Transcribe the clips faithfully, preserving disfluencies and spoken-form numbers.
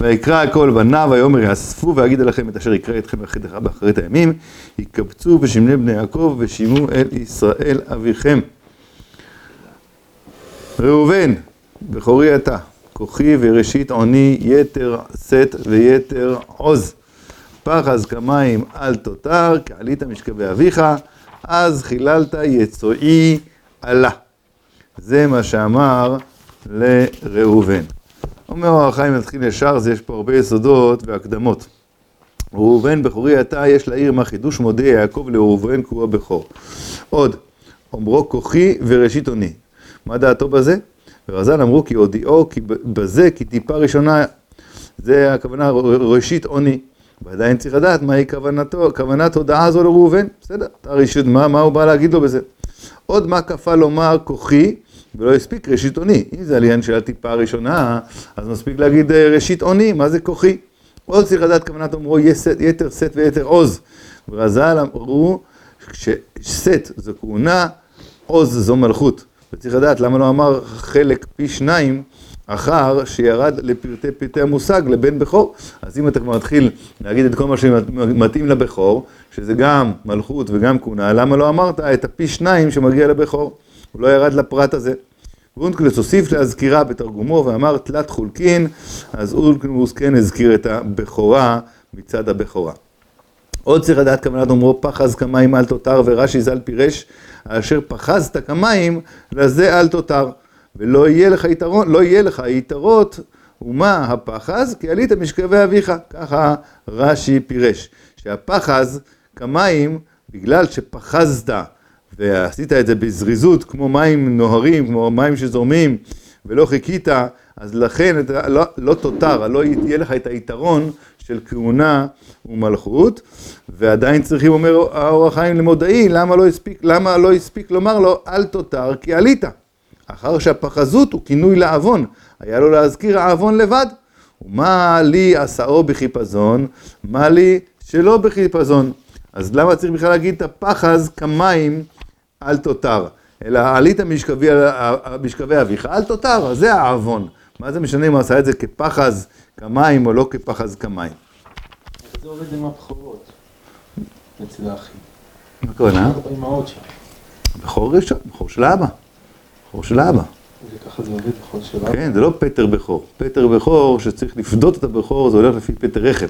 ויקרא הכל בניו, ויאמר יאספו ואגיד לכם את אשר יקרא אתכם בחדרך באחרית הימים, יקבצו בשמני בני יעקב ושימו אל ישראל אביכם. ראובן, בכורי אתה, כוחי וראשית עוני, יתר שאת ויתר עוז. פחז כמים אל תותר, כעלית משכבי אביך, אז חיללת יצואי עלה. זה מה שאמר לראובן. אומר אור החיים נתחיל ישר, אז יש פה הרבה יסודות והקדמות. ראובן בכורי אתה, יש לעיר מה חידוש מודה יעקב לראובן כי הוא הבכור. עוד, אומרו כוחי וראשית עוני. מה דעתו בזה? ורז"ל אמרו כי הודיעו כי בזה, כי טיפה ראשונה, זה הכוונה ראשית עוני. ועדיין צריך לדעת מהי כוונתו, כוונת הודעה זו לראובן. בסדר, אתה ראשית, מה, מה הוא בא להגיד לו בזה? עוד מה כפה לומר כוחי, ולא הספיק ראשית עוני. אם זה עליין של הטיפה הראשונה, אז מספיק להגיד ראשית עוני, מה זה כוחי? עוד צריך לדעת כוונת אומרו יתר סט ויתר עוז. ורז"ל אמרו שסט זו כהונה, עוז זו מלכות. וצריך לדעת למה לא אמר חלק פי שניים, אחר שירד לפרטי פרטי המושג לבן בכור. אז אם אתה כבר מתחיל להגיד את כל מה שמתאים לבכור, שזה גם מלכות וגם כהונה, למה לא אמרת את הפי שניים שמגיע לבכור? הוא לא ירד לפרט הזה. ואונקלוס הוסיף להזכירה בתרגומו ואמר תלת חולקין, אז אונקלוס כן הזכיר את הבכורה מצד הבכורה. עוד צריך לדעת כוונת אומרו פחז כמים אל תותר, ורש"י ז"ל פירש אשר פחזת כמים לזה אל תותר. ולא יהיה לך יתרון, לא יהיה לך יתרות, ומה הפחז? כי עלית משכבי אביך. ככה רש"י פירש, שהפחז כמים, בגלל שפחזת ועשית את זה בזריזות, כמו מים נוהרים, כמו מים שזורמים, ולא חיכית, אז לכן אתה, לא, לא תותר, לא יהיה לך את היתרון של כהונה ומלכות. ועדיין צריכים, אומר אור החיים למודעי, למה לא הספיק, למה לא הספיק לומר לו, אל תותר כי עלית. אחר שהפחזות הוא כינוי לעוון, היה לו להזכיר העוון לבד. ומה לי עשאו בחיפזון, מה לי שלא בחיפזון. אז למה צריך בכלל להגיד את הפחז כמים אל תותר, אלא עלית משכבי, משכבי אביך אל תותר, זה העוון. מה זה משנה אם הוא עשה את זה כפחז כמים או לא כפחז כמים? איך זה עובד עם הבכורות אצל האחים? מה קוראה? עם האוד שם. הבכור ראשון, הבכור של אבא. בכור של האבא. וככה זה עובד בכור של האבא? כן, זה לא פטר בכור. פטר בכור שצריך לפדות את הבכור, זה הולך לפי פטר רחם.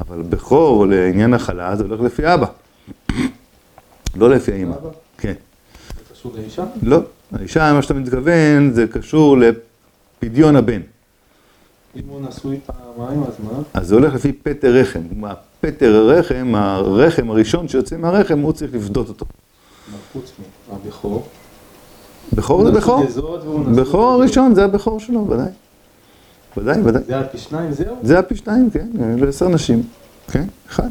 אבל בכור לעניין החלה זה הולך לפי אבא. לא לפי האמא. אבא? כן. זה קשור לאישה? לא. האישה, מה שאתה מתכוון, זה קשור לפדיון הבן. אם הוא נשוי פעמיים, אז מה? אז זה הולך לפי פטר רחם. הפטר הרחם, הרחם הראשון שיוצא מהרחם, הוא צריך לפדות אותו. חוץ מהבכור. בכור זה בכור, בכור ראשון, זה הבכור שלו, ודאי, ודאי, ודאי. זה הפי שניים, זהו? זה הפי שניים, כן, לעשר נשים, כן, אחד.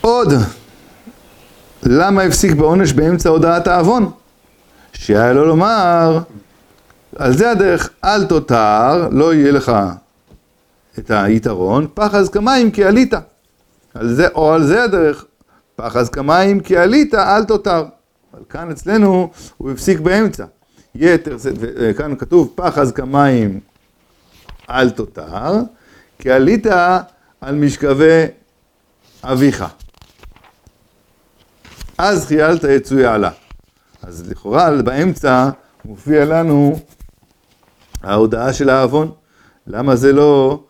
עוד, למה הפסיק בעונש באמצע הודעת העוון? שהיה לו לומר, על זה הדרך, אל תותר, לא יהיה לך את היתרון, פחז כמים כי עלית, או על זה הדרך. פחז כמים כי עלית אל תותר. אבל כאן אצלנו הוא הפסיק באמצע. יתר, כאן כתוב פחז כמים אל תותר, כי עלית על משכבי אביך. אז חיללת יצואי עלה. אז לכאורה באמצע מופיע לנו ההודעה של העוון. למה זה לא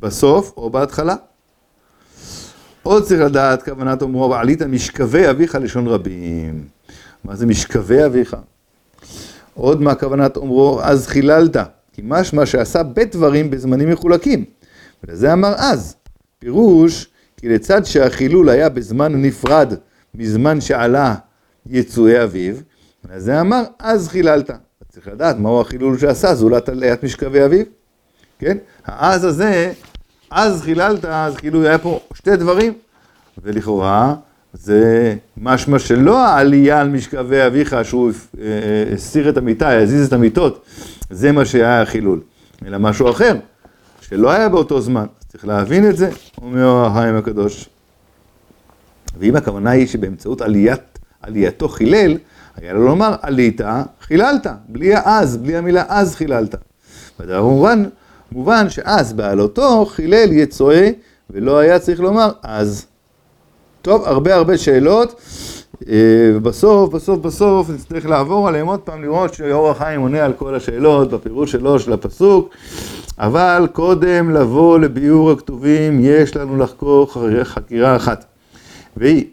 בסוף או בהתחלה? עוד צריך לדעת, כוונת אומרו, עלית משכבי אביך לשון רבים. מה זה משכבי אביך? עוד מה כוונת אומרו, אז חיללת, כי משמע שעשה בית דברים בזמנים מחולקים. ולזה אמר אז, פירוש, כי לצד שהחילול היה בזמן נפרד מזמן שעלה יצואי אביו, ולזה אמר, אז חיללת. צריך לדעת מהו החילול שעשה, זולת עליית משכבי אביו. כן? האז הזה, אז חיללת, אז כאילו היה פה שתי דברים, ולכאורה זה משמע שלא העלייה על משכבי אביך, שהוא הסיר את המיטה, הזיז את המיטות, זה מה שהיה החילול, אלא משהו אחר, שלא היה באותו זמן. צריך להבין את זה, אומר אור החיים הקדוש. ואם הכוונה היא שבאמצעות עליית, עלייתו חילל, היה לו לומר עלית, חיללת, בלי האז, בלי המילה אז חיללת. בדרורן, מובן שאז בעלותו חילל יצואה, ולא היה צריך לומר אז. טוב, הרבה הרבה שאלות, ובסוף, בסוף, בסוף נצטרך לעבור עליהם עוד פעם, לראות שאור החיים עונה על כל השאלות, בפירוש שלו של הפסוק, אבל קודם לבוא לביאור הכתובים, יש לנו לחקור חקירה אחת. והיא,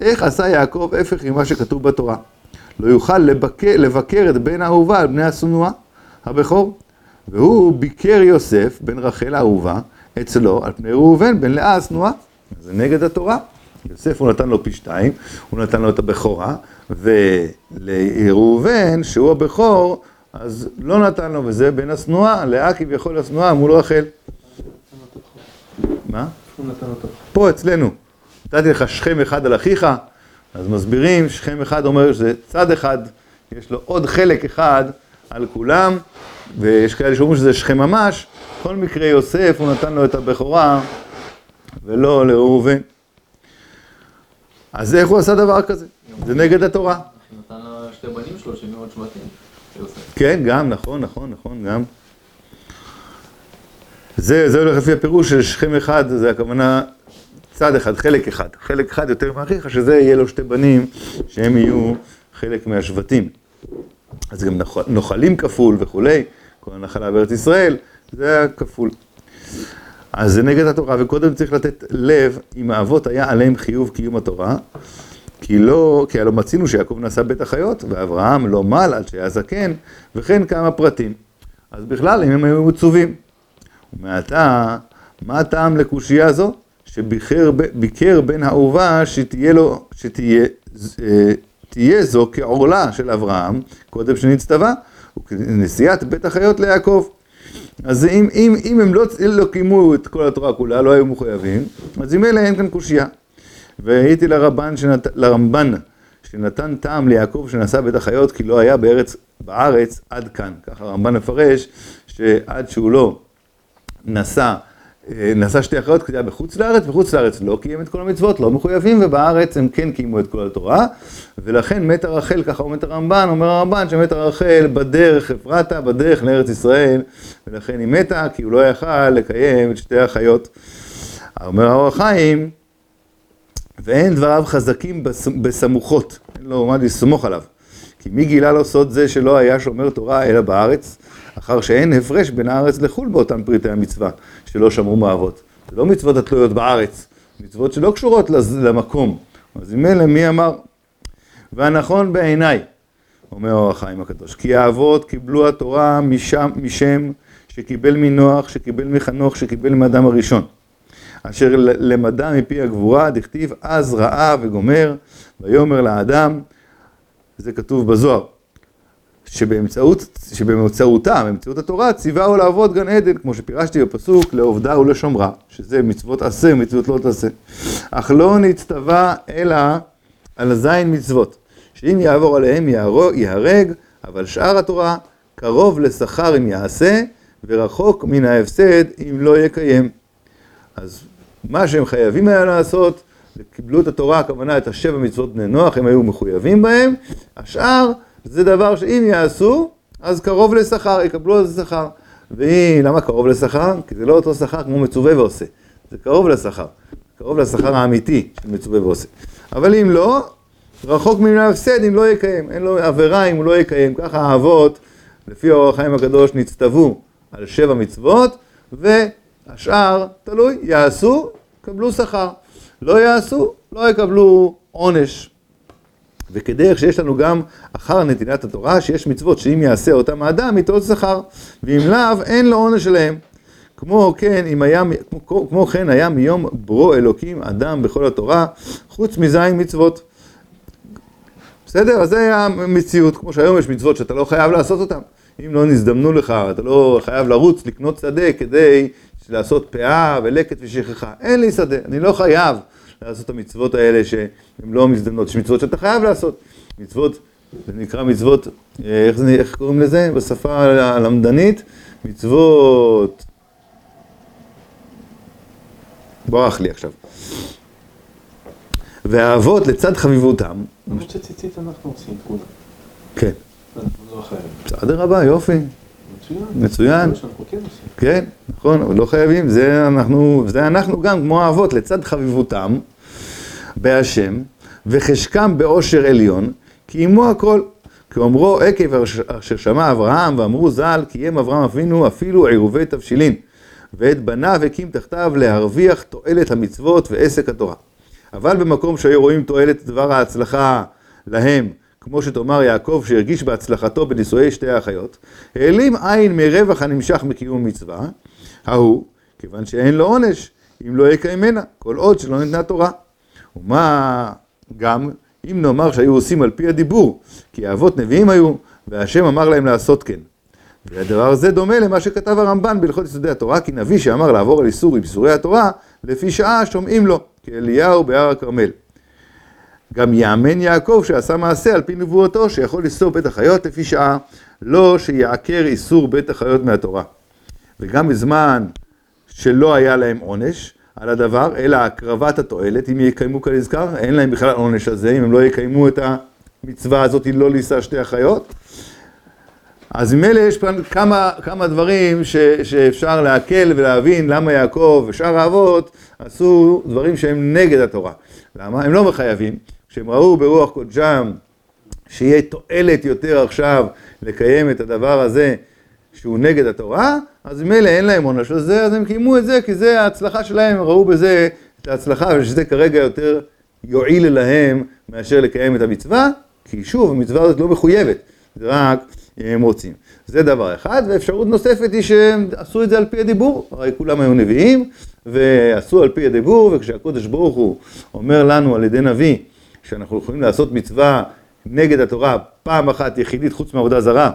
איך עשה יעקב הפך עם מה שכתוב בתורה? לא יוכל לבקר, לבקר את בן האהובה על בני הסנועה, הבכור. והוא ביקר יוסף, בן רחל האהובה, אצלו, על פני ראובן, בן לאה הסנועה. זה נגד התורה. יוסף הוא נתן לו פי שתיים, הוא נתן לו את הבכורה, ולראובן, שהוא הבכור, אז לא נתן לו, וזה בן הסנועה, לאה כביכול הסנועה, מול רחל. מה? פה אצלנו. נתתי לך שכם אחד על אחיך, אז מסבירים, שכם אחד אומר שזה צד אחד, יש לו עוד חלק אחד על כולם, ויש כאלה שאומרים שזה שכם ממש, כל מקרה יוסף הוא נתן לו את הבכורה, ולא לראובן. אז איך הוא עשה דבר כזה? זה נגד התורה. הוא נתן לו שתי בנים שלו, שהם מאוד שבטים, יוסף. כן, גם, נכון, נכון, נכון, גם. זה, זה הולך לפי הפירוש של שכם אחד, זה הכוונה... צד אחד, חלק אחד, חלק אחד יותר מאחיך, שזה יהיה לו שתי בנים שהם יהיו חלק מהשבטים. אז גם נוחלים כפול וכולי, כל הנחלה בארץ ישראל, זה כפול. אז זה נגד התורה, וקודם צריך לתת לב, אם האבות היה עליהם חיוב קיום התורה, כי לא, כי הלא מצינו שיעקב נעשה בית החיות, ואברהם לא מל עד שהיה זקן, וכן כמה פרטים. אז בכלל, אם הם היו מצווים. ומעתה, מה הטעם לקושייה זו? שביקר בן האהובה שתהיה לו, שתהיה תהיה זו כעורלה של אברהם, קודם שנצטווה, וכנשיאת בית החיות ליעקב. אז אם, אם, אם הם לא, לא קימו את כל התורה כולה, לא היו מחויבים, אז אם אלה אין כאן קושייה. והייתי לרבן שנת, לרמבן שנתן טעם ליעקב שנשא בית החיות, כי לא היה בארץ, בארץ עד כאן. ככה הרמבן מפרש שעד שהוא לא נשא, נעשה שתי אחריות כדי היה בחוץ לארץ, וחוץ לארץ לא קיים את כל המצוות, לא מחויבים, ובארץ הם כן קיימו את כל התורה, ולכן מת הרחל, ככה הוא מת הרמב"ן, אומר הרמב"ן שמת הרחל בדרך אפרתה, בדרך לארץ ישראל, ולכן היא מתה, כי הוא לא יכל לקיים את שתי האחיות. אומר האור החיים, ואין דבריו חזקים בסמוכות, אין לו מה לסמוך עליו, כי מי גילה לו סוד זה שלא היה שומר תורה אלא בארץ, אחר שאין הפרש בין הארץ לחול באותן פריטי המצווה, שלא שמרו מאבות. זה לא מצוות התלויות בארץ, מצוות שלא קשורות למקום. אז אם אלה, מי אמר? והנכון בעיניי, אומר אור החיים הקדוש, כי האבות קיבלו התורה משם, משם שקיבל מנוח, שקיבל מחנוך, שקיבל מאדם הראשון. אשר למדע מפי הגבורה, דכתיב אז ראה וגומר, ויאמר לאדם, זה כתוב בזוהר. שבאמצעות, שבאמצעותה, באמצעות התורה, ציווהו לעבוד גן עדן, כמו שפירשתי בפסוק, לעובדה ולשומרה, שזה מצוות עשה, מצוות לא תעשה. אך לא נצטווה אלא על זין מצוות, שאם יעבור עליהם יהרג, אבל שאר התורה קרוב לשכר אם יעשה, ורחוק מן ההפסד אם לא יקיים. אז מה שהם חייבים היה לעשות, קיבלו את התורה, הכוונה את השבע מצוות בני נוח, הם היו מחויבים בהם, השאר, זה דבר שאם יעשו, אז קרוב לשכר, יקבלו על זה שכר. ולמה קרוב לשכר? כי זה לא אותו שכר כמו מצווה ועושה. זה קרוב לשכר. קרוב לשכר האמיתי של מצווה ועושה. אבל אם לא, רחוק מן ההפסד אם לא יקיים. אין לו עבירה אם הוא לא יקיים. ככה האבות, לפי אור החיים הקדוש, נצטוו על שבע מצוות, והשאר, תלוי, יעשו, קבלו שכר. לא יעשו, לא יקבלו עונש. וכדרך שיש לנו גם אחר נתינת התורה, שיש מצוות שאם יעשה אותם האדם, יתעוד שכר, ואם לאו, אין לו עונש שלהם. כמו כן, אם היה, כמו, כמו כן היה מיום ברו אלוקים אדם בכל התורה, חוץ מזין מצוות. בסדר? אז זה היה מציאות, כמו שהיום יש מצוות שאתה לא חייב לעשות אותם. אם לא נזדמנו לך, אתה לא חייב לרוץ, לקנות שדה כדי לעשות פאה ולקט ושכחה. אין לי שדה, אני לא חייב. לעשות את המצוות האלה שהן לא מזדמנות, יש מצוות שאתה חייב לעשות. מצוות, זה נקרא מצוות, איך, זה, איך קוראים לזה? בשפה הלמדנית, מצוות... ברח לי עכשיו. והאבות לצד חביבותם... למרות שציצית אנחנו עושים את כולם. כן. אנחנו לא חייבים. בסדר רבה, יופי. מצוין. כן, נכון, אבל לא חייבים, זה אנחנו, זה אנחנו גם כמו האבות, לצד חביבותם בהשם, וחשקם באושר עליון, כי עמו הכל, כי אומרו עקב אשר שמע אברהם, ואמרו ז"ל, כי הם אברהם אבינו אפילו עירובי תבשילין, ואת בניו הקים תחתיו להרוויח תועלת המצוות ועסק התורה. אבל במקום שהיו רואים תועלת דבר ההצלחה להם, כמו שתאמר יעקב שהרגיש בהצלחתו בנישואי שתי האחיות, העלים עין מרווח הנמשך מקיום מצווה, ההוא, כיוון שאין לו עונש, אם לא יקיימנה, כל עוד שלא ניתנה תורה. ומה גם, אם נאמר שהיו עושים על פי הדיבור, כי האבות נביאים היו, והשם אמר להם לעשות כן. והדבר זה דומה למה שכתב הרמב"ן בהלכות יסודי התורה, כי נביא שאמר לעבור על איסור עם איסורי התורה, לפי שעה שומעים לו, כאליהו בהר הכרמל. גם יאמן יעקב שעשה מעשה על פי נבואתו, שיכול לסתור בית החיות לפי שעה, לא שיעקר איסור בית החיות מהתורה. וגם בזמן שלא היה להם עונש על הדבר, אלא הקרבת התועלת, אם יקיימו כנזכר, אין להם בכלל עונש הזה, אם הם לא יקיימו את המצווה הזאת, לא לישא שתי החיות. אז ממילא יש כאן כמה, כמה דברים ש, שאפשר להקל ולהבין למה יעקב ושאר האבות עשו דברים שהם נגד התורה. למה? הם לא מחייבים. כשהם ראו ברוח קודשם שיהיה תועלת יותר עכשיו לקיים את הדבר הזה שהוא נגד התורה, אז ממילא אין להם עונש לזה, אז הם קיימו את זה, כי זה ההצלחה שלהם, הם ראו בזה את ההצלחה, ושזה כרגע יותר יועיל להם מאשר לקיים את המצווה, כי שוב, המצווה הזאת לא מחויבת, זה רק הם רוצים. זה דבר אחד, ואפשרות נוספת היא שהם עשו את זה על פי הדיבור, הרי כולם היו נביאים, ועשו על פי הדיבור, וכשהקודש ברוך הוא אומר לנו על ידי נביא, שאנחנו יכולים לעשות מצווה נגד התורה, פעם אחת יחידית חוץ מעבודה זרה,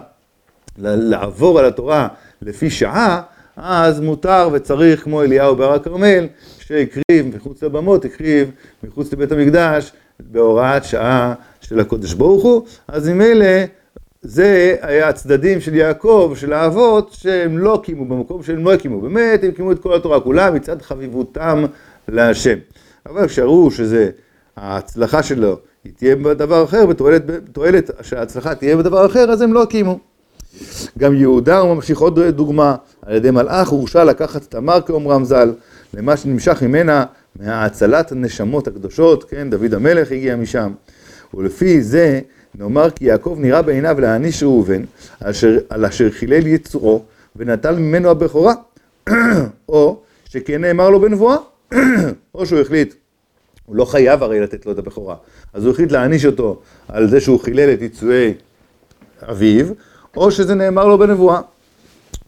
לעבור על התורה לפי שעה, אז מותר וצריך, כמו אליהו בהר הכרמל, שהקריב מחוץ לבמות, הקריב מחוץ לבית המקדש, בהוראת שעה של הקודש ברוך הוא, אז עם אלה, זה היה הצדדים של יעקב, של האבות, שהם לא הקימו במקום שהם לא הקימו. באמת, הם הקימו את כל התורה כולה מצד חביבותם להשם. אבל כשהראו שזה, ההצלחה שלו, היא תהיה בדבר אחר, בתועלת, בתועלת שההצלחה תהיה בדבר אחר, אז הם לא הקימו. גם יהודה הוא ממשיך עוד דוגמה, על ידי מלאך הורשה לקחת תמר כאומרם ז"ל, למה שנמשך ממנה מההצלת הנשמות הקדושות, כן, דוד המלך הגיע משם, ולפי זה, נאמר כי יעקב נראה בעיניו להעניש ראובן, אשר, על אשר חילל יצרו ונטל ממנו הבכורה, או שכן נאמר לו בנבואה, או שהוא החליט, הוא לא חייב הרי לתת לו את הבכורה, אז הוא החליט להעניש אותו על זה שהוא חילל את יצואי אביו, או שזה נאמר לו בנבואה.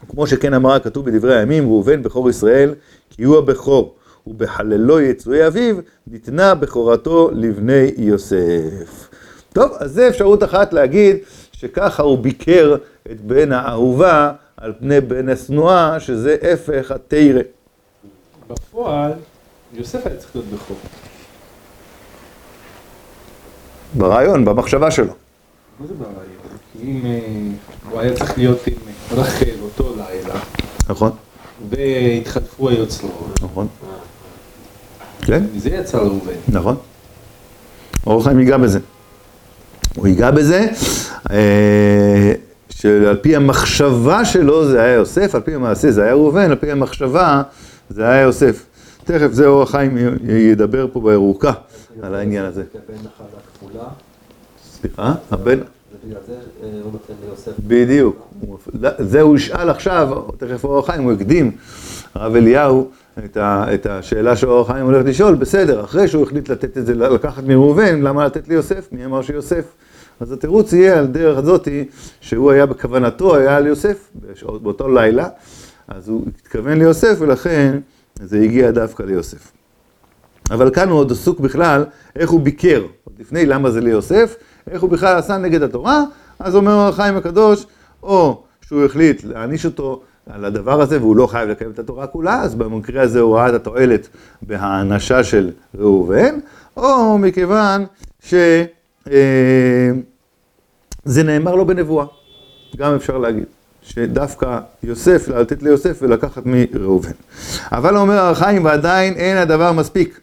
כמו שכן אמר הכתוב בדברי הימים, ראובן בכור ישראל, כי הוא הבכור, ובחללו יצואי אביו, ניתנה בכורתו לבני יוסף. טוב, אז זה אפשרות אחת להגיד שככה הוא ביקר את בן האהובה על פני בן השנואה, שזה הפך התירה. בפועל, יוסף היה צריך להיות בכור. ברעיון, במחשבה שלו. מה זה ברעיון? כי אם הוא היה צריך להיות עם רחל אותו לילה. נכון. והתחלפו היוצרות. נכון. כן? מזה יצא ראובן. נכון. אור החיים ייגע בזה. הוא ייגע בזה, שעל פי המחשבה שלו זה היה יוסף, על פי המעשה זה היה ראובן, על פי המחשבה זה היה יוסף. תכף זה אור החיים ידבר פה בירוקה על העניין הזה. הבן נחלה כפולה. סליחה? הבן? בגלל זה הוא נותן ליוסף. בדיוק. זה הוא ישאל עכשיו, תכף אור החיים, הוא הקדים, הרב אליהו, את השאלה שאור החיים הולך לשאול, בסדר, אחרי שהוא החליט לתת את זה, לקחת מראובן, למה לתת ליוסף? מי אמר שיוסף? אז התירוץ יהיה על דרך הזאת שהוא היה בכוונתו, היה ליוסף, באותו לילה, אז הוא התכוון ליוסף ולכן זה הגיע דווקא ליוסף. אבל כאן הוא עוד עסוק בכלל איך הוא ביקר, עוד לפני למה זה ליוסף, איך הוא בכלל עשה נגד התורה, אז אומר אור החיים הקדוש, או שהוא החליט להעניש אותו, על הדבר הזה, והוא לא חייב לקיים את התורה כולה, אז במקרה הזה הוא ראה את התועלת בהענשה של ראובן, או מכיוון שזה נאמר לו בנבואה. גם אפשר להגיד, שדווקא יוסף, לתת ליוסף ולקחת מראובן. אבל אומר אור החיים, ועדיין אין הדבר מספיק.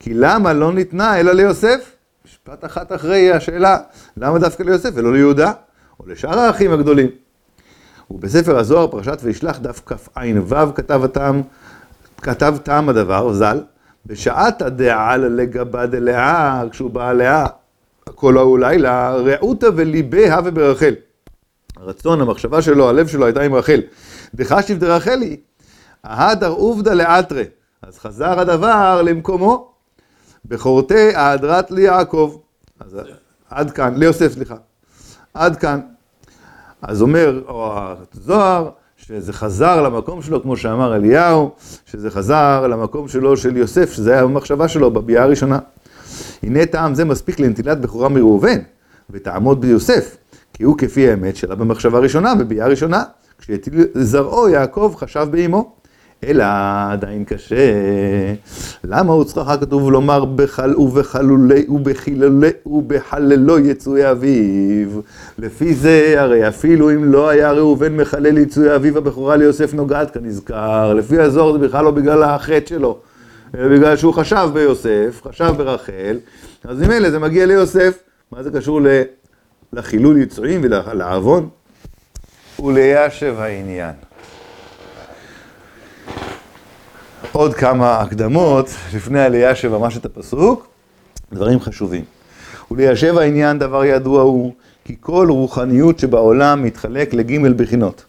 כי למה לא ניתנה אלא ליוסף? משפט אחת אחרי השאלה, למה דווקא ליוסף ולא ליהודה? או לשאר האחים הגדולים. ובספר הזוהר פרשת וישלח דף כף עין וו כתב הטעם, כתב טעם הדבר, ז"ל, בשעת הדעה לגבד אליה, כשהוא בא אליה, כל ההוא לילה, רעותה וליבה וברחל. הרצון, המחשבה שלו, הלב שלו הייתה עם רחל. דחשיב דרחלי, ההדר עובדה לאטרה, אז חזר הדבר למקומו, בחורתי ההדרת ליעקב, אז עד כאן, ליוסף, סליחה, עד כאן. אז אומר הזוהר, שזה חזר למקום שלו, כמו שאמר אליהו, שזה חזר למקום שלו של יוסף, שזה היה המחשבה שלו בביאה הראשונה. הנה טעם זה מספיק לנטילת בכורה מראובן, ותעמוד ביוסף, כי הוא כפי האמת שלה במחשבה הראשונה, בביאה הראשונה, כשהטיל זרעו יעקב חשב באימו, אלא עדיין קשה. למה הוא צריך הכתוב לומר בחל ובחלולי ובחילולי ובחללו יצוי אביו? לפי זה הרי אפילו אם לא היה ראובן מחלל יצוי אביו, הבכורה ליוסף נוגעת כנזכר. לפי הזוהר זה בכלל לא בגלל החטא שלו, אלא בגלל שהוא חשב ביוסף, חשב ברחל. אז ממילא זה מגיע ליוסף. מה זה קשור לחילול יצויים ולעוון? וליישב העניין. עוד כמה הקדמות לפני הליישב ממש את הפסוק, דברים חשובים. וליישב העניין דבר ידוע הוא, כי כל רוחניות שבעולם מתחלק לג' בחינות.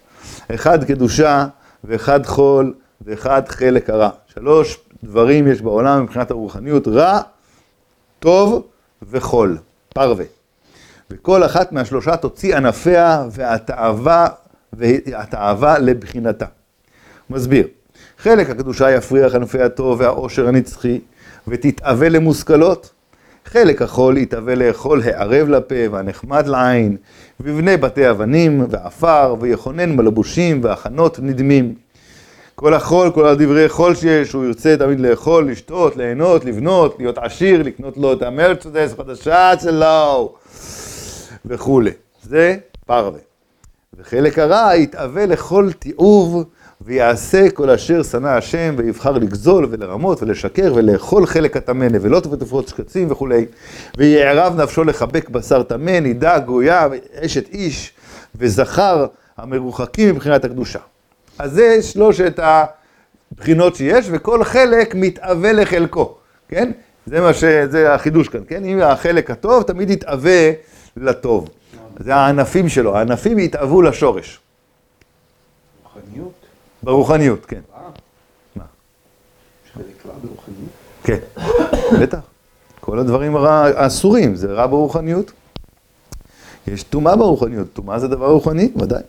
אחד קדושה ואחד חול ואחד חלק הרע. שלוש דברים יש בעולם מבחינת הרוחניות, רע, טוב וחול, פרווה. וכל אחת מהשלושה תוציא ענפיה והתאווה, והתאווה לבחינתה. מסביר. חלק הקדושה יפריח ענפי הטוב והאושר הנצחי, ותתאווה למושכלות. חלק החול יתאווה לאכול הערב לפה והנחמד לעין, ובנה בתי אבנים ואפר, ויחונן מלבושים והכנות נדמים. כל החול, כל הדברי חול שיש, הוא ירצה תמיד לאכול, לשתות, ליהנות, לבנות, להיות עשיר, לקנות לו את המרצדס החדשה שלו, וכו'. זה פרווה. וחלק הרע יתאווה לכל תיעוב, ויעשה כל אשר שנא השם, ויבחר לגזול ולרמות ולשקר, ולאכול חלק התמנה, ולא תפרוץ שקצים וכו'. ויערב נפשו לחבק בשר תמן, עדה, גויה, אשת איש, וזכר המרוחקים מבחינת הקדושה. אז זה שלושת הבחינות שיש, וכל חלק מתאווה לחלקו, כן? זה מה ש... זה החידוש כאן, כן? אם החלק הטוב, תמיד יתאווה לטוב. זה הענפים שלו, הענפים יתאוו לשורש. ברוחניות? ברוחניות, כן. מה? יש חלק רע ברוחניות? כן, בטח. כל הדברים האסורים, זה רע ברוחניות. יש תומה ברוחניות, תומה זה דבר רוחני, ודאי.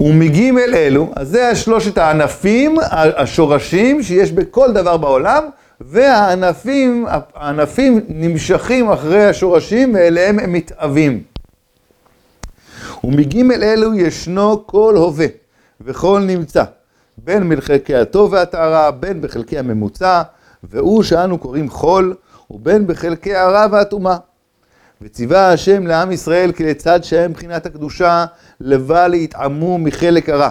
ומגיעים אל אלו, אז זה השלושת הענפים, השורשים שיש בכל דבר בעולם, והענפים הענפים נמשכים אחרי השורשים ואליהם הם מתאבים. ומגיעים אל אלו ישנו כל הווה וכל נמצא, בין בחלקי הטוב והטהרה, בין בחלקי הממוצע, והוא שאנו קוראים חול, ובין בחלקי הרע והטומאה. וציווה השם לעם ישראל כלצד שהם מבחינת הקדושה לבל להתעמו מחלק הרע.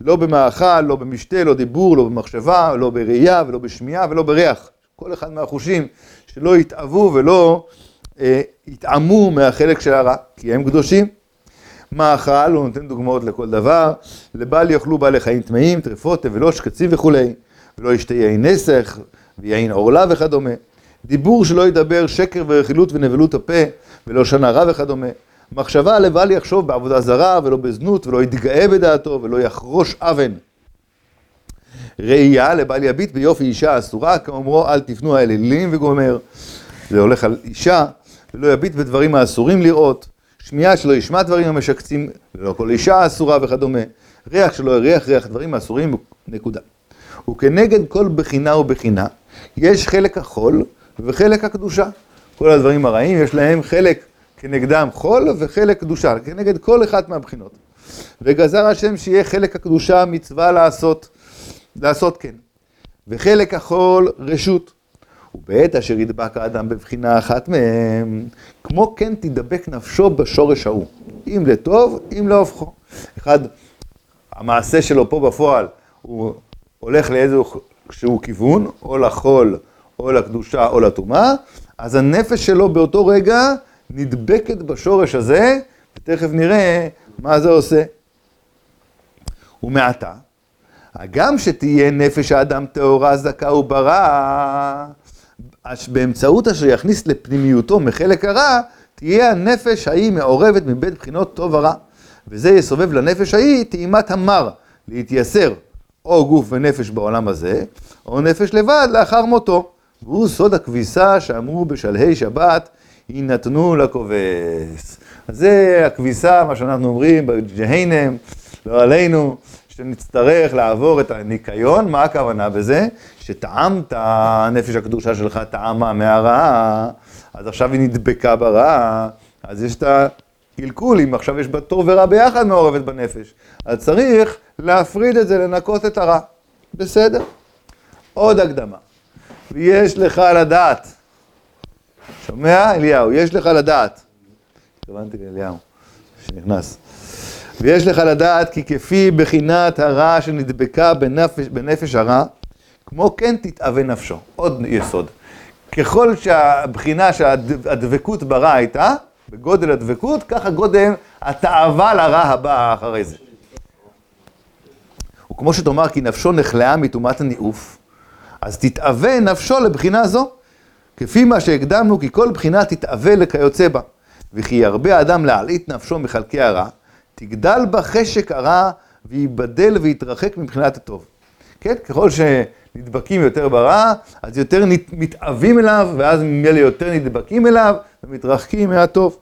לא במאכל, לא במשתה, לא דיבור, לא במחשבה, לא בראייה, ולא בשמיעה, ולא בריח. כל אחד מהחושים שלא יתאבו ולא אה, יתעמו מהחלק של הרע, כי הם קדושים. מאכל, הוא נותן דוגמאות לכל דבר, לבל יאכלו בעלי חיים טמאים, טרפות, תבלות, שקצים וכו', ולא ישתה יין נסך, ויין עורלה וכדומה. דיבור שלא ידבר שקר ורכילות ונבלות הפה, ולא שנה רע וכדומה. מחשבה לבל יחשוב בעבודה זרה, ולא בזנות, ולא יתגאה בדעתו, ולא יחרוש אבן. ראייה לבל יביט ביופי אישה אסורה, כאומרו אל תפנו האלילים וגומר. זה הולך על אישה, ולא יביט בדברים האסורים לראות. שמיעה שלא ישמע דברים המשקצים, ולא כל אישה אסורה וכדומה. ריח שלא יריח ריח דברים האסורים, נקודה. וכנגד כל בחינה ובחינה, יש חלק החול, וחלק הקדושה. כל הדברים הרעים יש להם חלק כנגדם חול וחלק קדושה, כנגד כל אחת מהבחינות. וגזר השם שיהיה חלק הקדושה מצווה לעשות, לעשות כן. וחלק החול רשות. ובעת אשר ידבק האדם בבחינה אחת מהם, כמו כן תדבק נפשו בשורש ההוא. אם לטוב, אם להופכו. אחד, המעשה שלו פה בפועל, הוא הולך לאיזו שהוא כיוון, או לחול, או לקדושה או לטומאה, אז הנפש שלו באותו רגע נדבקת בשורש הזה, ותכף נראה מה זה עושה. ומעתה, הגם שתהיה נפש האדם טהורה, זכה וברא, באמצעות אשר יכניס לפנימיותו מחלק הרע, תהיה הנפש ההיא מעורבת מבין בחינות טוב ורע, וזה יסובב לנפש ההיא טעימת המר, להתייסר או גוף ונפש בעולם הזה, או נפש לבד לאחר מותו. והוא סוד הכביסה שאמרו בשלהי שבת, יינתנו לכובס. אז זה הכביסה, מה שאנחנו אומרים בג'הנם, לא עלינו, שנצטרך לעבור את הניקיון. מה הכוונה בזה? שטעמת, הנפש הקדושה שלך טעמה מהרעה, אז עכשיו היא נדבקה ברעה, אז יש את הקלקול, אם עכשיו יש בטוב ורע ביחד מעורבת בנפש. אז צריך להפריד את זה, לנקות את הרע. בסדר? עוד הקדמה. ויש לך לדעת. שומע, אליהו? יש לך לדעת. התכוונתי לאליהו, שנכנס. ויש לך לדעת כי כפי בחינת הרע שנדבקה בנפש, בנפש הרע, כמו כן תתאווה נפשו. עוד יסוד. ככל שהבחינה שהדבקות ברע הייתה, בגודל הדבקות, ככה גודל התאווה לרע הבא אחרי זה. וכמו שתאמר כי נפשו נחלעה מתאומת הניאוף, אז תתאווה נפשו לבחינה זו, כפי מה שהקדמנו, כי כל בחינה תתאווה לכיוצא בה, וכי ירבה האדם להלעיט נפשו מחלקי הרע, תגדל בה חשק הרע, ויבדל ויתרחק מבחינת הטוב. כן? ככל שנדבקים יותר ברע, אז יותר מתאווים אליו, ואז ממילא יותר נדבקים אליו, ומתרחקים מהטוב.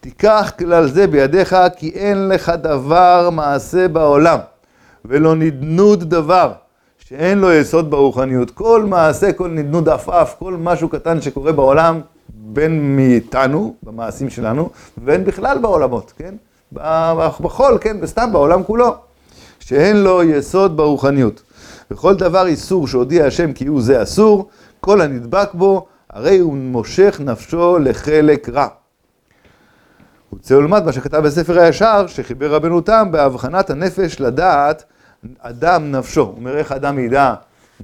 תיקח כלל זה בידיך, כי אין לך דבר מעשה בעולם, ולא נדנות דבר, שאין לו יסוד ברוחניות. כל מעשה, כל נדנות עפעף, כל משהו קטן שקורה בעולם, בין מאיתנו, במעשים שלנו, ובין בכלל בעולמות, כן? בחול, כן? בסתם בעולם כולו. שאין לו יסוד ברוחניות. וכל דבר איסור שהודיע השם כי הוא זה אסור, כל הנדבק בו, הרי הוא מושך נפשו לחלק רע. וזה לומד מה שכתב בספר הישר, שחיבר רבנו תם בהבחנת הנפש לדעת אדם נפשו. הוא אומר איך אדם ידע,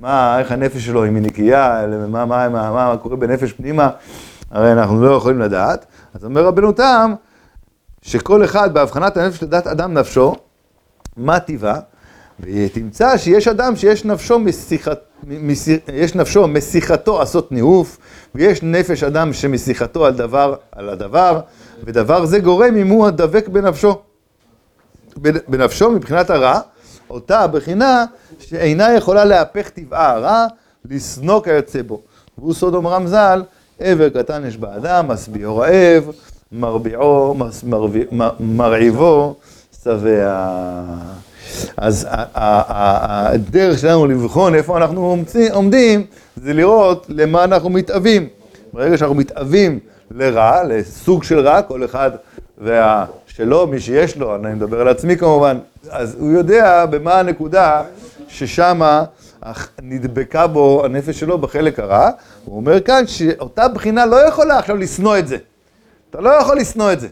מה, איך הנפש שלו, אם היא נקייה, מה, מה, מה, מה קורה בנפש פנימה, הרי אנחנו לא יכולים לדעת. אז אומר רבנו תם, שכל אחד בהבחנת הנפש לדעת אדם נפשו, מה טבעה, ותמצא שיש אדם שיש נפשו משיחת, מסיר, יש נפשו משיחתו עשות ניאוף, ויש נפש אדם שמשיחתו על דבר, על הדבר, ודבר זה גורם אם הוא הדבק בנפשו. בנפשו מבחינת הרע, אותה הבחינה שאינה יכולה להפך טבעה הרע, לסנוק היוצא בו. והוא סוד אומרם ז"ל, עבר קטן יש באדם, משביעו רעב, מרביעו, מרעיבו, שבע. אז הדרך שלנו לבחון איפה אנחנו עומדים, זה לראות למה אנחנו מתאבים. ברגע שאנחנו מתאבים לרע, לסוג של רע, כל אחד שלו, מי שיש לו, אני מדבר על עצמי כמובן, אז הוא יודע במה הנקודה ששמה נדבקה בו הנפש שלו בחלק הרע. הוא אומר כאן שאותה בחינה לא יכולה עכשיו לסנוע את זה. אתה לא יכול לסנוע את זה.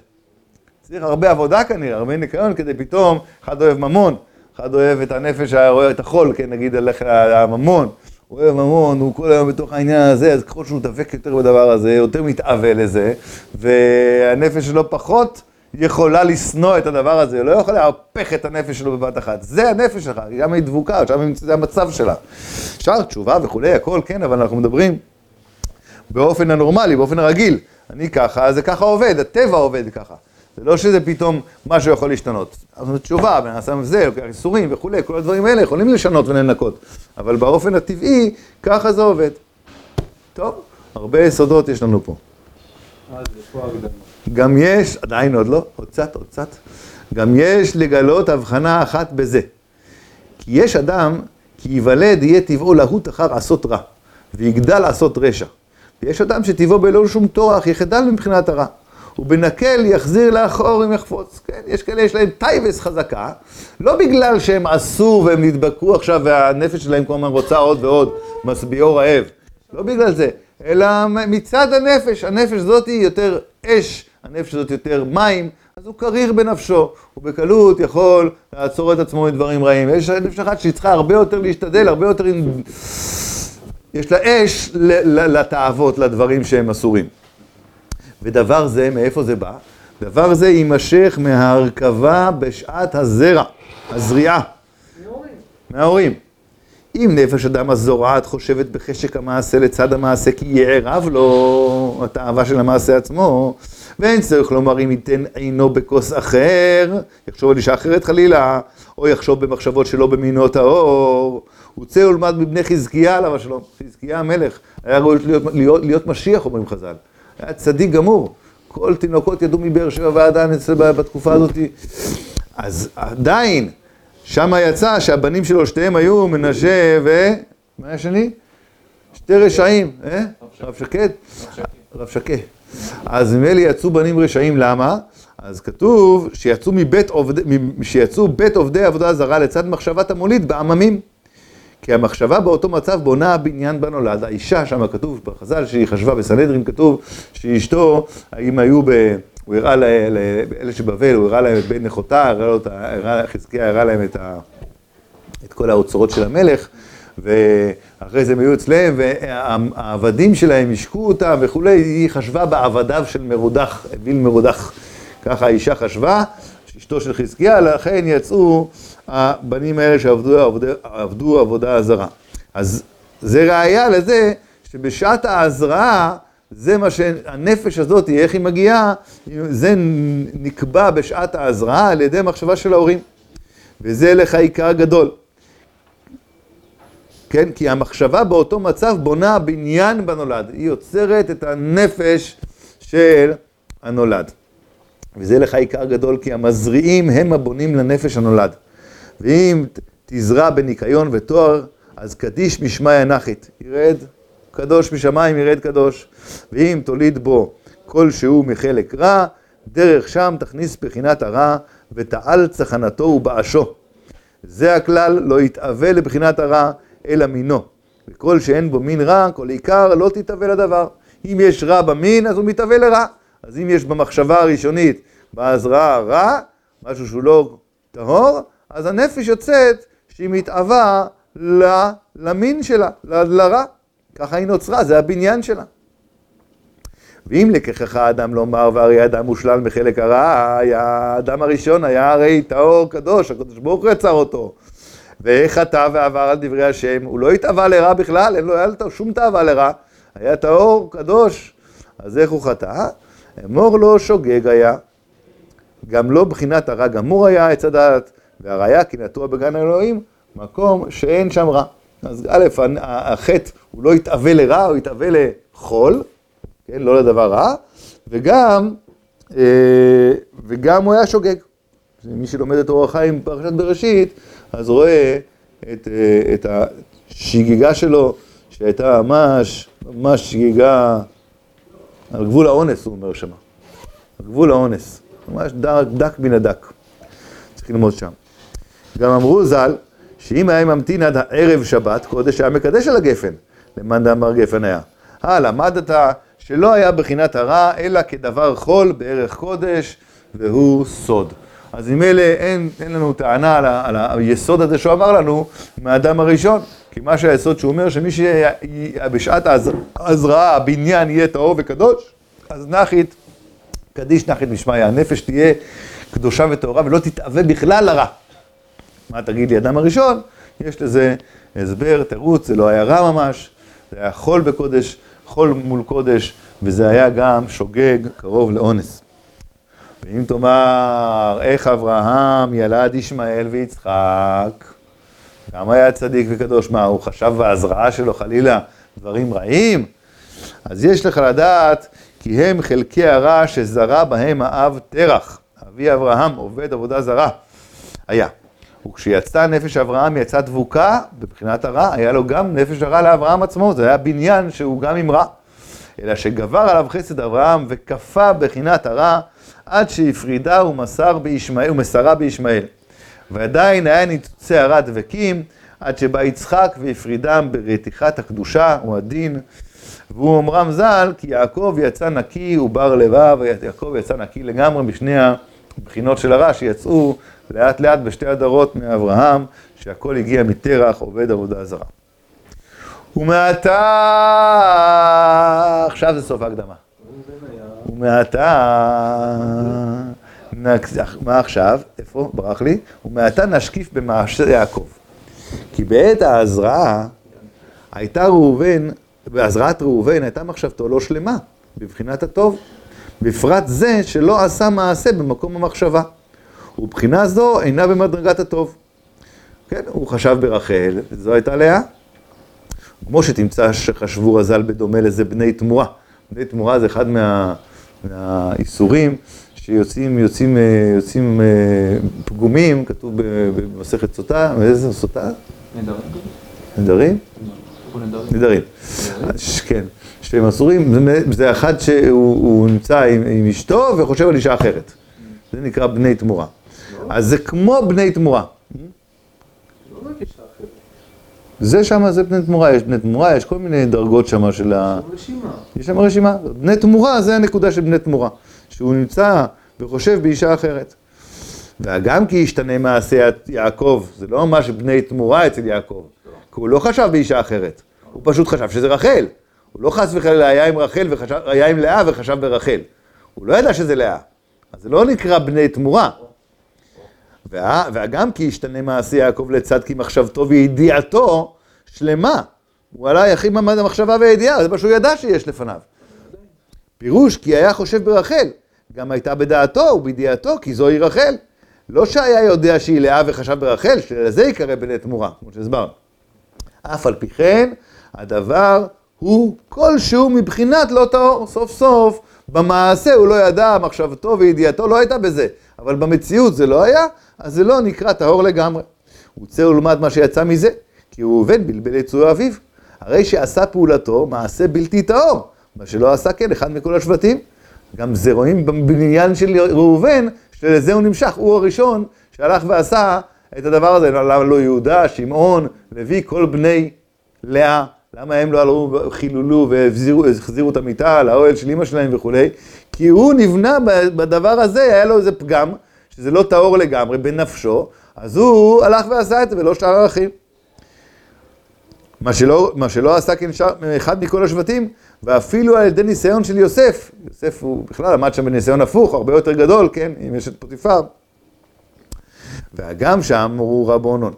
צריך הרבה עבודה כנראה, הרבה ניקיון, כדי פתאום, אחד אוהב ממון, אחד אוהב את הנפש, רואה את החול, כן, נגיד עליך הממון, הוא אוהב ממון, הוא כל היום בתוך העניין הזה, אז ככל שהוא דבק יותר בדבר הזה, יותר מתאווה לזה, והנפש שלו פחות יכולה לסנוע את הדבר הזה, לא יכול להפך את הנפש שלו בבת אחת. זה הנפש שלך, שם היא דבוקה, שם זה המצב שלה. שאר תשובה וכולי, הכל כן, אבל אנחנו מדברים באופן הנורמלי, באופן הרגיל. אני ככה, זה ככה עובד, הטבע עובד ככה. זה לא שזה פתאום משהו יכול להשתנות. אז תשובה, בנעשה מבזל, איסורים וכו', כל הדברים האלה יכולים לשנות ולנקות. אבל באופן הטבעי, ככה זה עובד. טוב, הרבה יסודות יש לנו פה. גם יש, עדיין עוד לא, עוד קצת, עוד קצת. גם יש לגלות הבחנה אחת בזה. כי יש אדם, כי יוולד יהיה טבעו להות אחר עשות רע, ויגדל לעשות רשע. ויש אדם שטבעו בלא שום טורח, יחדל מבחינת הרע. ובנקל יחזיר לאחור אם יחפוץ, כן? יש כאלה, יש להם טייבס חזקה, לא בגלל שהם עשו והם נדבקו עכשיו והנפש שלהם כל הזמן רוצה עוד ועוד, משביעו רעב, לא בגלל זה, אלא מצד הנפש, הנפש זאת היא יותר אש, הנפש זאת יותר מים, אז הוא קריר בנפשו, הוא בקלות יכול לעצור את עצמו מדברים רעים. יש נפש אחת שהיא צריכה הרבה יותר להשתדל, הרבה יותר, יש לה אש לתאוות, לדברים שהם אסורים. ודבר זה, מאיפה זה בא? דבר זה יימשך מההרכבה בשעת הזרע, הזריעה, מההורים. אם נפש אדם הזורעת חושבת בחשק המעשה לצד המעשה כי יערב לו התאווה של המעשה עצמו, ואין צריך לומר אם ייתן עינו בכוס אחר, יחשוב על אישה אחרת חלילה, או יחשוב במחשבות שלא במינות האור, הוא צא ולמד מבני חזקיה עליו השלום. חזקיה המלך היה ראוי להיות, להיות, להיות משיח, אומרים חז"ל, היה צדיק גמור, כל תינוקות ידעו מבאר שבע ועדן בתקופה הזאת, אז עדיין, שם יצא שהבנים שלו שתיהם היו מנשה ו... מה היה שני? שתי רשעים, אה? רב שקד? רב שקה. אז ממילא יצאו בנים רשעים, למה? אז כתוב שיצאו מבית עובדי, שיצאו בית עובדי עבודה זרה לצד מחשבת המוליד בעממים. כי המחשבה באותו מצב בונה הבניין בנולד. האישה שם כתוב בחז"ל שהיא חשבה בסנהדרין, כתוב שאשתו, אם היו ב... הוא הראה לאלה שבבל, הוא הראה להם את בן נחותה, חזקיה הראה להם את, ה, את כל האוצרות של המלך, ואחרי זה הם היו אצלם, והעבדים שלהם השקו אותם וכולי, היא חשבה בעבדיו של מרודח, אוויל מרודח. ככה האישה חשבה, אשתו של חזקיה, לכן יצאו הבנים האלה שעבדו עבד, עבדו עבודה הזרה. אז זה ראיה לזה שבשעת ההזרעה, זה מה שהנפש הזאת, איך היא מגיעה, זה נקבע בשעת ההזרעה על ידי מחשבה של ההורים. וזה לך עיקר גדול. כן, כי המחשבה באותו מצב בונה בניין בנולד. היא יוצרת את הנפש של הנולד. וזה לך עיקר גדול, כי המזריעים הם הבונים לנפש הנולד. ואם תזרע בניקיון ותואר, אז קדיש משמי הנחית. ירד. קדוש משמיים ירד קדוש, ואם תוליד בו כלשהו מחלק רע, דרך שם תכניס בחינת הרע, ותעל צחנתו ובאשו. זה הכלל, לא יתאווה לבחינת הרע, אלא מינו. וכל שאין בו מין רע, כל עיקר לא תתאווה לדבר. אם יש רע במין, אז הוא מתאווה לרע. אז אם יש במחשבה הראשונית, בהזרעה רע, משהו שהוא לא טהור, אז הנפש יוצאת שהיא מתאווה ל... למין שלה, ל... לרע. ככה היא נוצרה, זה הבניין שלה. ואם לקחך האדם לומר, והרי האדם מושלל מחלק הרע, האדם הראשון היה הרי טהור קדוש, הקדוש ברוך הוא יצר אותו. וחטא ועבר על דברי השם, הוא לא התאווה לרע בכלל, אין לו שום תאווה לרע, היה טהור קדוש. אז איך הוא חטא? אמור לו שוגג היה, גם לא בחינת הרע גמור היה עץ הדעת, והראיה כי נטוע בגן האלוהים, מקום שאין שם רע. אז א', החטא הוא לא יתאווה לרע, הוא יתאווה לחול, כן, לא לדבר רע, וגם, וגם הוא היה שוגג. מי שלומד את אור החיים פרשת בראשית, אז רואה את, את השגיגה שלו, שהייתה ממש, ממש שגיגה, על גבול האונס, הוא אומר שמה. על גבול האונס, ממש דק, דק מן הדק. צריך ללמוד שם. גם אמרו ז"ל, שאם היה ממתין עד הערב שבת, קודש היה מקדש על הגפן, למען דאמר גפן היה. למדת שלא היה בחינת הרע, אלא כדבר חול בערך קודש, והוא סוד. אז עם אלה אין, אין לנו טענה על, ה, על היסוד הזה שהוא אמר לנו, מהאדם הראשון, כי מה שהיסוד שהוא אומר, שמי שבשעת ההזרעה, הבניין יהיה טהור וקדוש, אז נחית, קדיש נחית משמעיה, הנפש תהיה קדושה וטהורה, ולא תתאווה בכלל לרע. מה תגיד לי, אדם הראשון? יש לזה הסבר, תירוץ, זה לא היה רע ממש, זה היה חול בקודש, חול מול קודש, וזה היה גם שוגג קרוב לאונס. ואם תאמר, איך אברהם ילד ישמעאל ויצחק, גם היה צדיק וקדוש, מה, הוא חשב בהזרעה שלו חלילה דברים רעים? אז יש לך לדעת, כי הם חלקי הרע שזרה בהם האב תרח, אבי אברהם עובד עבודה זרה, היה. וכשיצא נפש אברהם יצא דבוקה, בבחינת הרע, היה לו גם נפש הרע לאברהם עצמו, זה היה בניין שהוא גם עם רע. אלא שגבר עליו חסד אברהם וכפה בבחינת הרע, עד שהפרידה ומסר בישמעאל, ומסרה בישמעאל. ועדיין היה ניצוצי הרע דבקים, עד שבא יצחק והפרידם ברתיחת הקדושה, הוא הדין. והוא אומרם ז"ל, כי יעקב יצא נקי ובר לבב, יעקב יצא נקי לגמרי בשני הבחינות של הרע שיצאו, לאט לאט בשתי הדורות מאברהם, שהכל הגיע מתרח, עובד עבודה זרה. ומעתה, עכשיו זה סוף ההקדמה. ומעתה, מה עכשיו? איפה? ברח לי. ומעתה נשקיף במעשה יעקב. כי בעת ההזרעה, הייתה ראובן, בהזרעת ראובן הייתה מחשבתו לא שלמה, בבחינת הטוב, בפרט זה שלא עשה מעשה במקום המחשבה, ובחינה זו אינה במדרגת הטוב. כן, הוא חשב ברחל, זו הייתה לאה, כמו שתמצא שחשבו רזל בדומה לזה בני תמורה. בני תמורה זה אחד מה, מהאיסורים שיוצאים יוצאים, יוצאים פגומים, כתוב במסכת סוטה, איזה סוטה? נדרים. נדרים? נדרים. כן, שהם אסורים, זה אחד שהוא נמצא עם, עם אשתו וחושב על אישה אחרת. זה נקרא בני תמורה. אז זה כמו בני תמורה. זה שמה, זה בני תמורה, יש בני תמורה, יש כל מיני דרגות שמה של ה... יש שם רשימה. בני תמורה, זה הנקודה של בני תמורה, שהוא נמצא וחושב באישה אחרת. וגם כי השתנה מעשה יעקב, זה לא ממש בני תמורה אצל יעקב, כי הוא לא חשב באישה אחרת, הוא פשוט חשב שזה רחל. הוא לא חס וחלילה היה עם רחל וחשב, היה עם לאה וחשב ברחל. הוא לא ידע שזה לאה, אז זה לא נקרא בני תמורה. וגם כי השתנה מעשי יעקב לצד כי מחשבתו וידיעתו שלמה. הוא עלה יחיד ממד המחשבה והידיעה, זה פשוט ידע שיש לפניו. פירוש כי היה חושב ברחל, גם הייתה בדעתו ובידיעתו כי זוהי רחל. לא שהיה יודע שהיא לאה וחשב ברחל, שזה יקרא בני תמורה, כמו שהסברנו. אף על פי כן, הדבר הוא כלשהו מבחינת לא טהור, סוף סוף. במעשה הוא לא ידע, מחשבתו וידיעתו לא הייתה בזה, אבל במציאות זה לא היה, אז זה לא נקרא טהור לגמרי. הוא צא ולמד מה שיצא מזה, כי הוא עובד בלבל יצאו אביו, הרי שעשה פעולתו מעשה בלתי טהור, מה שלא עשה כן, אחד מכל השבטים. גם זה רואים בבניין של ראובן, שלזה הוא נמשך, הוא הראשון שהלך ועשה את הדבר הזה, למה לא יהודה, שמעון, לוי, כל בני לאה. למה הם לא עלו, חילולו והחזירו את המיטה לאוהל של אמא שלהם וכולי? כי הוא נבנה בדבר הזה, היה לו איזה פגם, שזה לא טהור לגמרי, בנפשו, אז הוא הלך ועשה את זה ולא שאר האחים. מה שלא, מה שלא עשה כן שאר, אחד מכל השבטים, ואפילו על ידי ניסיון של יוסף. יוסף הוא בכלל עמד שם בניסיון הפוך, הרבה יותר גדול, כן, אם יש את פוטיפר. והגם שם אמרו רבונון.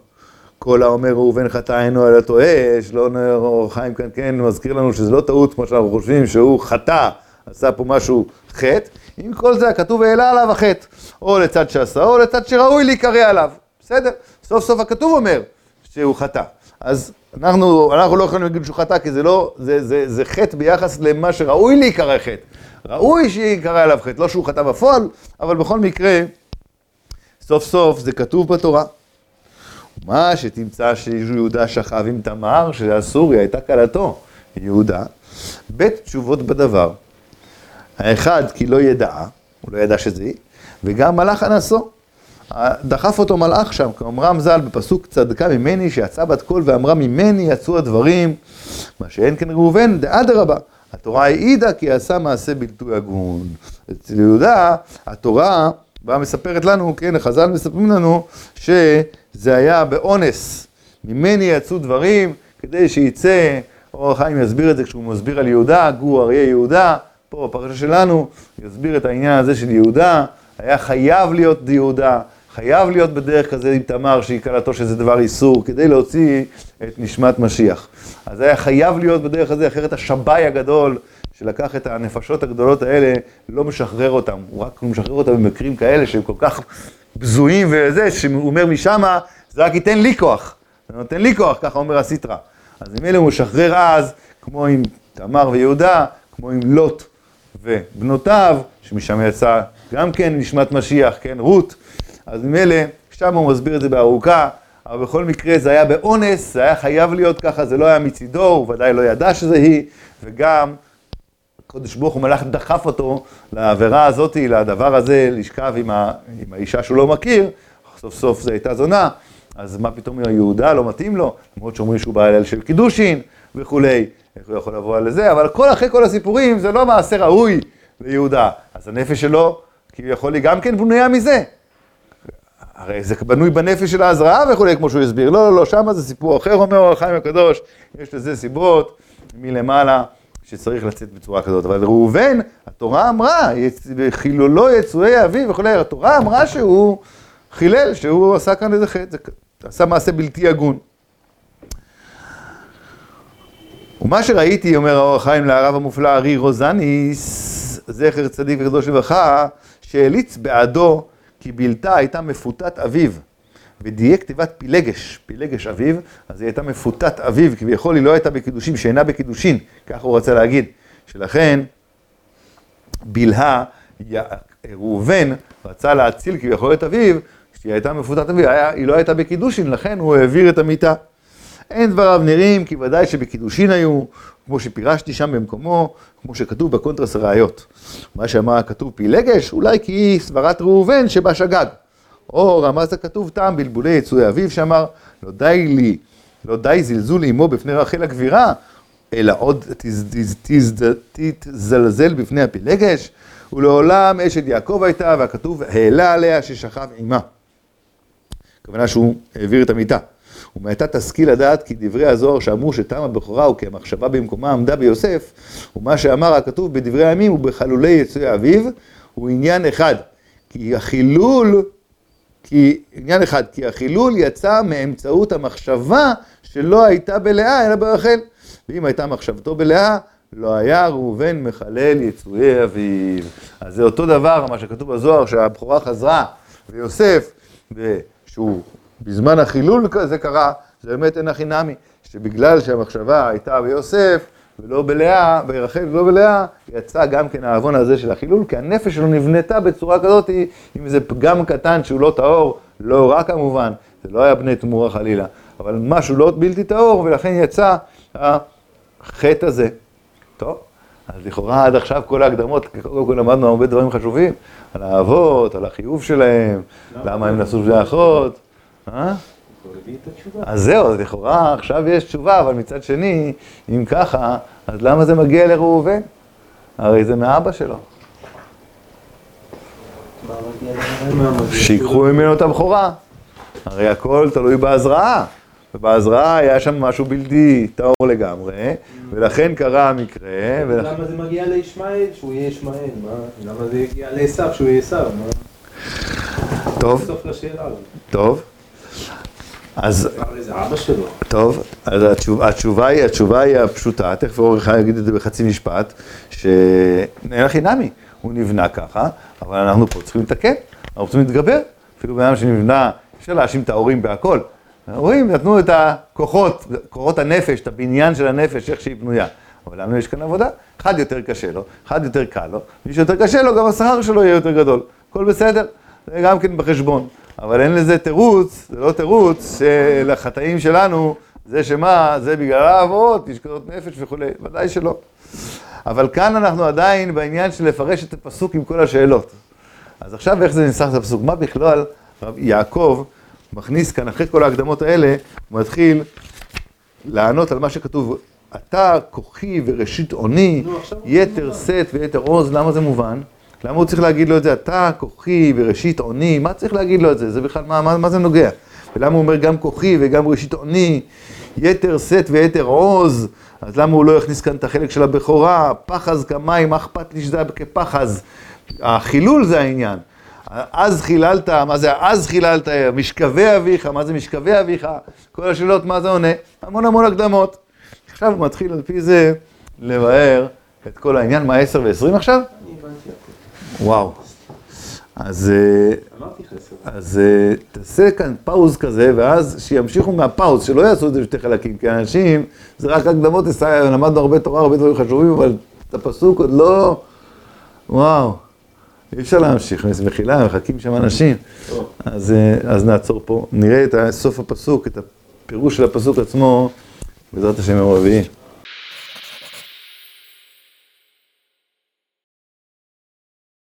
כל האומר ראובן חטא אינו אלא טועה, יש לו אור החיים כאן כן, מזכיר לנו שזה לא טעות כמו שאנחנו חושבים שהוא חטא, עשה פה משהו חטא, עם כל זה הכתוב העלה עליו החטא, או לצד שעשה או לצד שראוי להיקרא עליו, בסדר? סוף סוף הכתוב אומר שהוא חטא, אז אנחנו, אנחנו לא יכולים להגיד שהוא חטא כי זה לא, זה, זה, זה חטא ביחס למה שראוי להיקרא חטא, ראוי שיקרא עליו חטא, לא שהוא חטא בפועל, אבל בכל מקרה, סוף סוף זה כתוב בתורה. מה שתמצא שיהודה שכב עם תמר, שהסוריה הייתה קלתו, יהודה, בית תשובות בדבר. האחד, כי לא ידעה, הוא לא ידע שזה היא, וגם מלאך אנסו. דחף אותו מלאך שם, כאומרם ז"ל בפסוק צדקה ממני, שיצאה בת קול ואמרה ממני יצאו הדברים, מה שאין כן ראובן, דאדרבה. התורה העידה כי עשה מעשה בלתי הגון. אצל יהודה, התורה באה מספרת לנו, כן, החז"ל מספרים לנו, ש... זה היה באונס, ממני יצאו דברים, כדי שיצא, אור החיים יסביר את זה כשהוא מסביר על יהודה, גור אריה יהודה, פה בפרשה שלנו, יסביר את העניין הזה של יהודה, היה חייב להיות יהודה, חייב להיות בדרך כזה עם תמר שהיא קלתו שזה דבר איסור, כדי להוציא את נשמת משיח. אז היה חייב להיות בדרך הזה, אחרת השבי הגדול שלקח את הנפשות הגדולות האלה, לא משחרר אותם, הוא רק משחרר אותם במקרים כאלה שהם כל כך... בזויים וזה, שהוא אומר משמה, זה רק ייתן לי כוח. זה נותן לי כוח, ככה אומר הסתרה. אז אם אלה הוא משחרר אז, כמו עם תמר ויהודה, כמו עם לוט ובנותיו, שמשם יצא גם כן נשמת משיח, כן, רות. אז אם אלה, שם הוא מסביר את זה בארוכה, אבל בכל מקרה זה היה באונס, זה היה חייב להיות ככה, זה לא היה מצידו, הוא ודאי לא ידע שזה היא, וגם קודש ברוך הוא מלאך דחף אותו לעבירה הזאת, לדבר הזה, לשכב עם, ה, עם האישה שהוא לא מכיר, סוף סוף זה הייתה זונה, אז מה פתאום יהודה לא מתאים לו, למרות שאומרים שהוא בעל של קידושין וכולי, איך הוא יכול לבוא על זה, אבל כל אחרי כל הסיפורים זה לא מעשה ראוי ליהודה, אז הנפש שלו כביכול היא גם כן בנויה מזה, הרי זה בנוי בנפש של ההזרעה וכולי, כמו שהוא הסביר, לא, לא, לא, שם זה סיפור אחר, אומר אור החיים הקדוש, יש לזה סיבות מלמעלה, שצריך לצאת בצורה כזאת, אבל ראובן, התורה אמרה, חילולו יצואי אביו וכו', התורה אמרה שהוא חילל, שהוא עשה כאן איזה חטא, עשה מעשה בלתי הגון. ומה שראיתי, אומר האור החיים להרב המופלא ארי רוזניס, זכר צדיק וקדוש לברכה, שהליץ בעדו כי בלתה הייתה מפוטת אביו, ודייק תיבת פילגש, פילגש אביו, אז היא הייתה מפוטת אביו, כביכול היא לא הייתה בקידושים, שאינה בקידושים, כך הוא רצה להגיד, שלכן בלהה, ראובן רצה להציל כביכול את אביו, שהיא הייתה מפוטת אביו, היא לא הייתה בקידושים, לכן הוא העביר את המיטה. אין דבריו נראים, כי ודאי שבקידושין היו, כמו שפירשתי שם במקומו, כמו שכתוב בקונטרס הראיות. מה שאמר הכתוב פילגש, אולי כי היא סברת ראובן שבה שגג. או רמז הכתוב טעם בלבולי יצוי אביו, שאמר, לא די לי, לא די זלזול אמו בפני רחל הגבירה, אלא עוד תזלזל בפני הפילגש, ולעולם אשת יעקב הייתה, והכתוב העלה עליה ששכב עמה. הכוונה שהוא העביר את המיטה. ומעתה תשכיל לדעת כי דברי הזוהר שאמרו שטעם הבכורה הוא כי המחשבה במקומה עמדה ביוסף, ומה שאמר הכתוב בדברי הימים ובחלולי יצוי אביו, הוא עניין אחד, כי החילול, כי עניין אחד, כי החילול יצא מאמצעות המחשבה שלא הייתה בלאה אלא ברחל, ואם הייתה מחשבתו בלאה, לא היה ראובן מחלל יצוי אביו. אז זה אותו דבר מה שכתוב בזוהר שהבכורה חזרה ויוסף, ושהוא בזמן החילול כזה קרה, זה באמת אין הכי נמי, שבגלל שהמחשבה הייתה ביוסף, ולא בלאה, ברחל ולא בלאה, יצא גם כן האבון הזה של החילול, כי הנפש שלו נבנתה בצורה כזאת, אם זה פגם קטן שהוא לא טהור, לא רע כמובן, זה לא היה בני תמורה חלילה, אבל משהו לא בלתי טהור, ולכן יצא החטא הזה. טוב, אז לכאורה עד עכשיו כל ההקדמות, קודם כל למדנו הרבה דברים חשובים, על האבות, על החיוב שלהם, למה הם נעשו בני אחות, אז זהו, לכאורה עכשיו יש תשובה, אבל מצד שני, אם ככה, אז למה זה מגיע לראובן? הרי זה מאבא שלו. שיקחו ממנו את הבכורה. הרי הכל תלוי בהזרעה, ובהזרעה היה שם משהו בלתי טהור לגמרי, ולכן קרה המקרה. למה זה מגיע לישמעאל? שהוא יהיה ישמעאל. למה זה יגיע לעשו? שהוא יהיה עשו. טוב. טוב. אז טוב, אז התשובה, התשובה היא, התשובה היא הפשוטה, תכף אור החיים יגיד את זה בחצי משפט, שאין הכי נמי, הוא נבנה ככה, אבל אנחנו פה צריכים לתקן, אנחנו צריכים להתגבר, אפילו בן אדם שנבנה, אפשר להאשים את ההורים בהכל, ההורים נתנו את הכוחות, כוחות הנפש, את הבניין של הנפש, איך שהיא בנויה, אבל לנו יש כאן עבודה, אחד יותר קשה לו, אחד יותר קל לו, מי שיותר קשה לו, גם השכר שלו יהיה יותר גדול, הכל בסדר, זה גם כן בחשבון. אבל אין לזה תירוץ, זה לא תירוץ, לחטאים שלנו, זה שמה, זה בגלל העברות, משקעות נפש וכו', ודאי שלא. אבל כאן אנחנו עדיין בעניין של לפרש את הפסוק עם כל השאלות. אז עכשיו איך זה נסח את הפסוק? מה בכלל יעקב מכניס כאן אחרי כל ההקדמות האלה, הוא מתחיל לענות על מה שכתוב, אתה כוחי וראשית עוני, יתר סט ויתר עוז, למה זה מובן? למה הוא צריך להגיד לו את זה? אתה כוחי וראשית עוני, מה צריך להגיד לו את זה? זה בכלל, מה, מה, מה זה נוגע? ולמה הוא אומר גם כוחי וגם ראשית עוני, יתר סט ויתר עוז, אז למה הוא לא הכניס כאן את החלק של הבכורה? פחז כמיים, מה אכפת לי שזה כפחז? החילול זה העניין. אז חיללת, מה זה אז חיללת? משכבי אביך, מה זה משכבי אביך? כל השאלות, מה זה עונה? המון המון הקדמות. עכשיו הוא מתחיל על פי זה לבאר את כל העניין, מה עשר ועשרים עכשיו? אני הבנתי. וואו, אז, אז תעשה כאן פאוז כזה, ואז שימשיכו מהפאוז, שלא יעשו את זה בשתי חלקים, כי אנשים, זה רק הקדמות, למדנו הרבה תורה, הרבה דברים חשובים, אבל את הפסוק עוד לא, וואו, אי אפשר להמשיך, מחילה, מחכים שם אנשים, אז, אז נעצור פה, נראה את סוף הפסוק, את הפירוש של הפסוק עצמו, בעזרת השם הרביעי.